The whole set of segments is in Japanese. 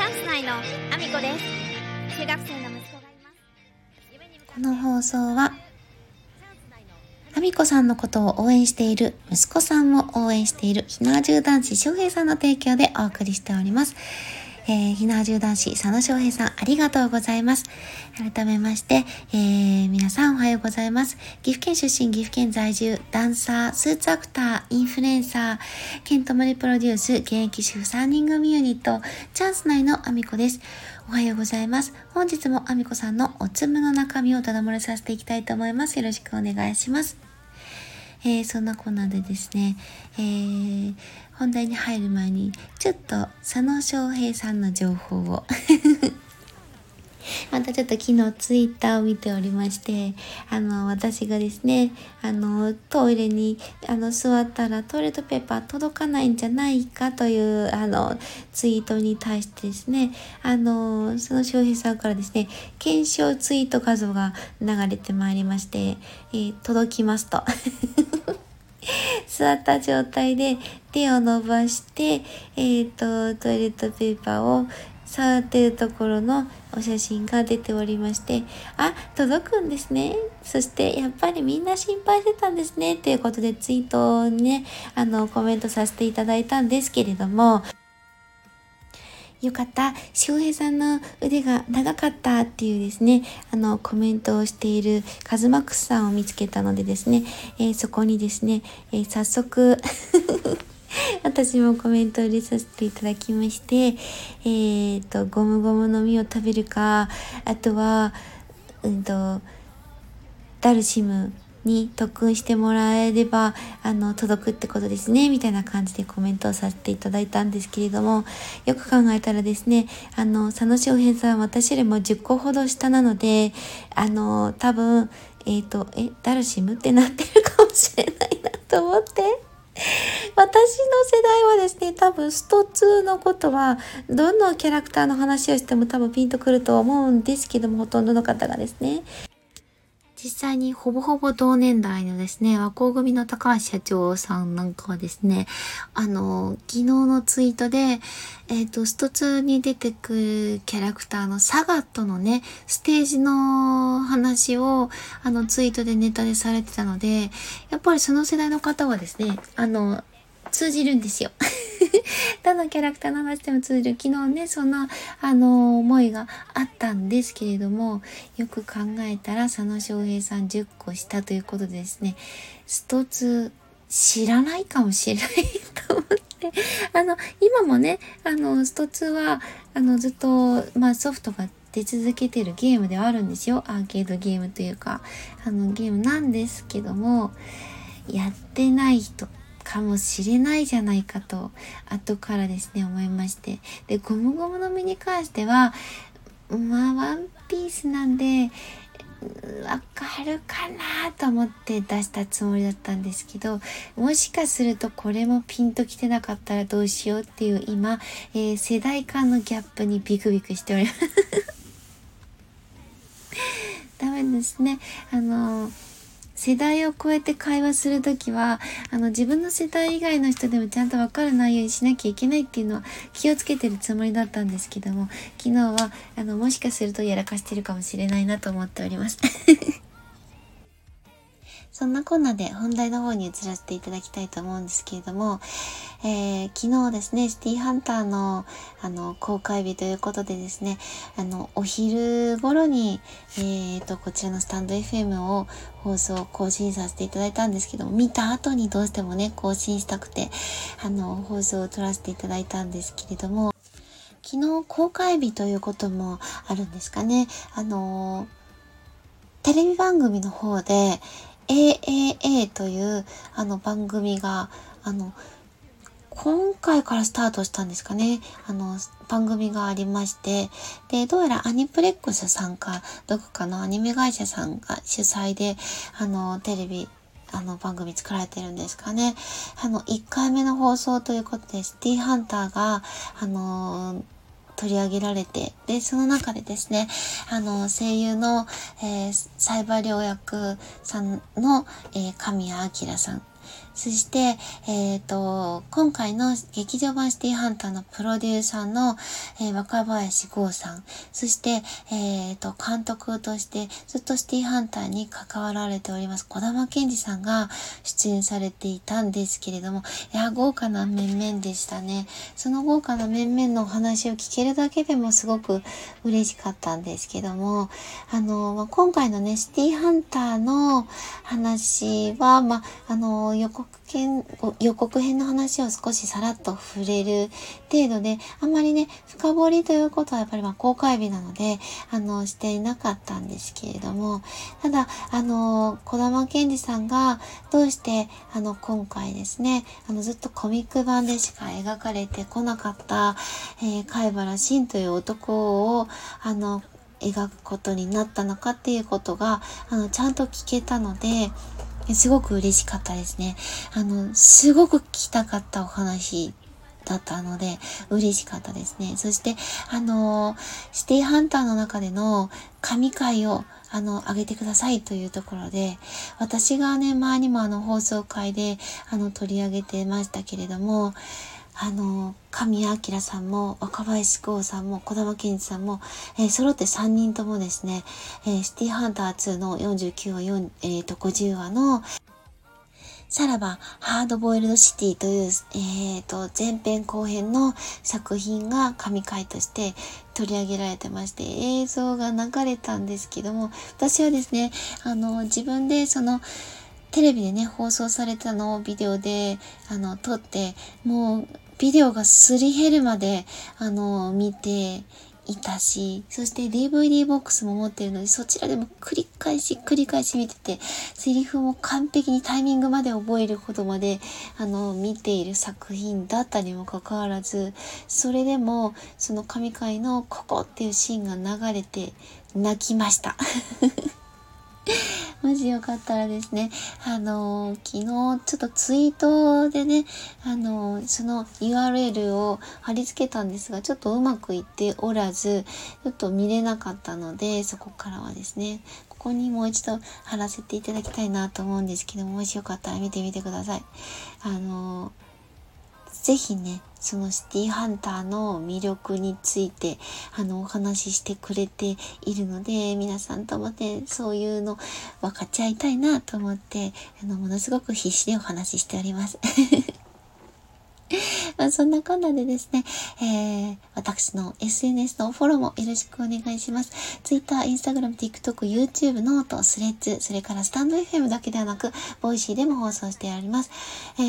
チャンス内のアミコです。中学生の息子がいます。この放送はアミコさんのことを応援している、息子さんも応援しているひなわじゅう男子翔平さんの提供でお送りしております。ひなわじゅう男子佐野翔平さん、ありがとうございます。改めまして、皆さんおはようございます。岐阜県出身、岐阜県在住、ダンサー、スーツアクター、インフルエンサー、ケントモリプロデュース、現役主婦3人組ユニット、チャンス内のアミコです。おはようございます。本日もアミコさんのおつむの中身をただ漏れさせていきたいと思います。よろしくお願いします。そんなこんなでですね、本題に入る前にちょっと佐野翔平さんの情報をまたちょっと昨日ツイッターを見ておりまして、私がですねトイレに座ったらトイレットペーパー届かないんじゃないかというツイートに対してですね、その翔平さんからですね検証ツイート画像が流れてまいりまして、届きますと座った状態で手を伸ばして、トイレットペーパーを触っているところのお写真が出ておりまして、あ、届くんですね、そしてやっぱりみんな心配してたんですねということでツイートをねコメントさせていただいたんですけれども、よかった、翔平さんの腕が長かったっていうですねコメントをしているカズマックスさんを見つけたのでですね、そこにですね、早速私もコメントを入れさせていただきまして、ゴムゴムの実を食べるか、あとは、ダルシムに特訓してもらえれば届くってことですねみたいな感じでコメントをさせていただいたんですけれども、よく考えたらですね佐野翔平さんは私よりも10個ほど下なので多分ダルシムってなってるかもしれないなと思って、私の世代はですね多分スト2のことはどのキャラクターの話をしても多分ピンとくると思うんですけども、ほとんどの方がですね実際にほぼほぼ同年代のですね、和光組の高橋社長さんなんかはですね、昨日のツイートで、スト2に出てくるキャラクターのサガットのね、ステージの話を、ツイートでネタでされてたので、やっぱりその世代の方はですね、通じるんですよ。どのキャラクターの話でも通じる。昨日ね、そんな、思いがあったんですけれども、よく考えたら、佐野翔平さん10個したということでですね、スト2知らないかもしれないと思って、今もね、スト2は、ずっと、ソフトが出続けてるゲームではあるんですよ。アーケードゲームというか、ゲームなんですけども、やってない人、かもしれないじゃないかと後からですね思いまして、でゴムゴムの実に関してはワンピースなんでわかるかなと思って出したつもりだったんですけど、もしかするとこれもピンときてなかったらどうしようっていう今、世代間のギャップにビクビクしておりますダメですね、世代を超えて会話するときは、自分の世代以外の人でもちゃんとわかる内容にしなきゃいけないっていうのは気をつけてるつもりだったんですけども、昨日は、もしかするとやらかしてるかもしれないなと思っております。そんなこんなで本題の方に移らせていただきたいと思うんですけれども、昨日ですね、シティハンターの、公開日ということでですね、お昼頃に、こちらのスタンド FM を放送更新させていただいたんですけども、見た後にどうしてもね、更新したくて、放送を撮らせていただいたんですけれども、昨日公開日ということもあるんですかね、テレビ番組の方で、AAA という番組が今回からスタートしたんですかね、番組がありまして、でどうやらアニプレックスさんかどこかのアニメ会社さんが主催でテレビ番組作られてるんですかね。1回目の放送ということでシティハンターが取り上げられて、でその中でですね声優の、サイバー良役さんの神谷明さん、そして、今回の劇場版シティハンターのプロデューサーの、若林剛さん、そして、監督としてずっとシティハンターに関わられております児玉健二さんが出演されていたんですけれども、いや豪華な面々でしたね。その豪華な面々のお話を聞けるだけでもすごく嬉しかったんですけども、今回のねシティハンターの話は、予告編の話を少しさらっと触れる程度で、あんまりね深掘りということはやっぱり公開日なのでしていなかったんですけれども、ただ児玉健二さんがどうして今回ですねずっとコミック版でしか描かれてこなかった、貝原真という男を描くことになったのかっていうことがちゃんと聞けたのですごく嬉しかったですね。すごく聞きたかったお話だったので嬉しかったですね。そしてシティハンターの中での神回をあげてくださいというところで、私がね前にも放送会で取り上げてましたけれども、神谷明さんも若林剛さんも児玉健二さんも、揃って3人ともですね、シティハンター2の49話4、50話のさらばハードボイルドシティという、前編後編の作品が神回として取り上げられてまして、映像が流れたんですけども、私はですね自分でそのテレビでね放送されたのをビデオで撮って、もうビデオがすり減るまで見ていたし、そして DVD ボックスも持ってるので、そちらでも繰り返し見てて、セリフも完璧にタイミングまで覚えるほどまで見ている作品だったにもかかわらず、それでもその神回のここっていうシーンが流れて泣きましたもしよかったらですね、昨日ちょっとツイートでね、その URL を貼り付けたんですが、ちょっとうまくいっておらず、ちょっと見れなかったので、そこからはですね、ここにもう一度貼らせていただきたいなと思うんですけども、もしよかったら見てみてください。ぜひね、そのシティハンターの魅力についてお話ししてくれているので、皆さんともねそういうの分かち合いたいなと思ってものすごく必死でお話ししておりますまあそんなこんなでですね、私の SNS のフォローもよろしくお願いします。Twitter、Instagram、TikTok、YouTube、ノート、スレッズ、それからスタンド FM だけではなく、ボイシーでも放送しております。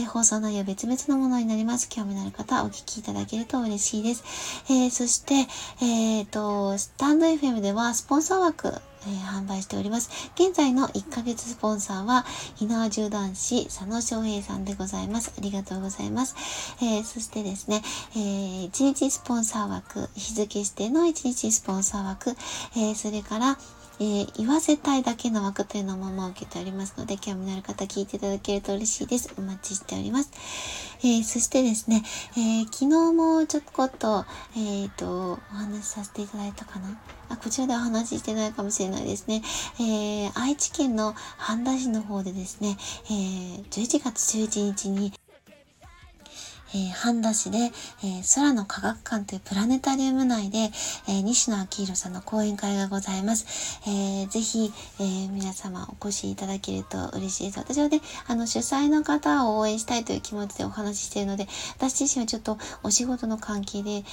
放送内容別々のものになります。興味のある方はお聞きいただけると嬉しいです。そして、スタンド FM ではスポンサー枠、販売しております。現在の1ヶ月スポンサーは、火縄銃男子佐野翔平さんでございます。ありがとうございます。そしてですね、1日スポンサー枠、日付指定の1日スポンサー枠、それから、言わせたいだけの枠というのも設けておりますので、興味のある方聞いていただけると嬉しいです。お待ちしております。そしてですね、昨日もちょっと、お話しさせていただいたかな。こちらではお話ししてないかもしれないですね。愛知県の半田市の方でですね、11月11日に半田市で、空の科学館というプラネタリウム内で、西野昭弘さんの講演会がございます。ぜひ、皆様お越しいただけると嬉しいです。私はね、主催の方を応援したいという気持ちでお話ししているので、私自身はちょっとお仕事の関係で、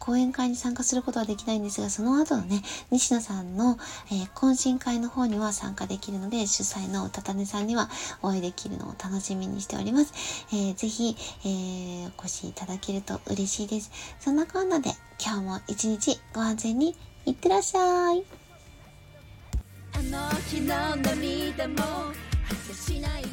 講演会に参加することはできないんですが、その後のね、西野さんの、懇親会の方には参加できるので、主催の歌種さんにはお会いできるのを楽しみにしております。ぜひ、お越しいただけると嬉しいです。そんなこんなで今日も一日ご安全にいってらっしゃい。あの日の涙も果てしない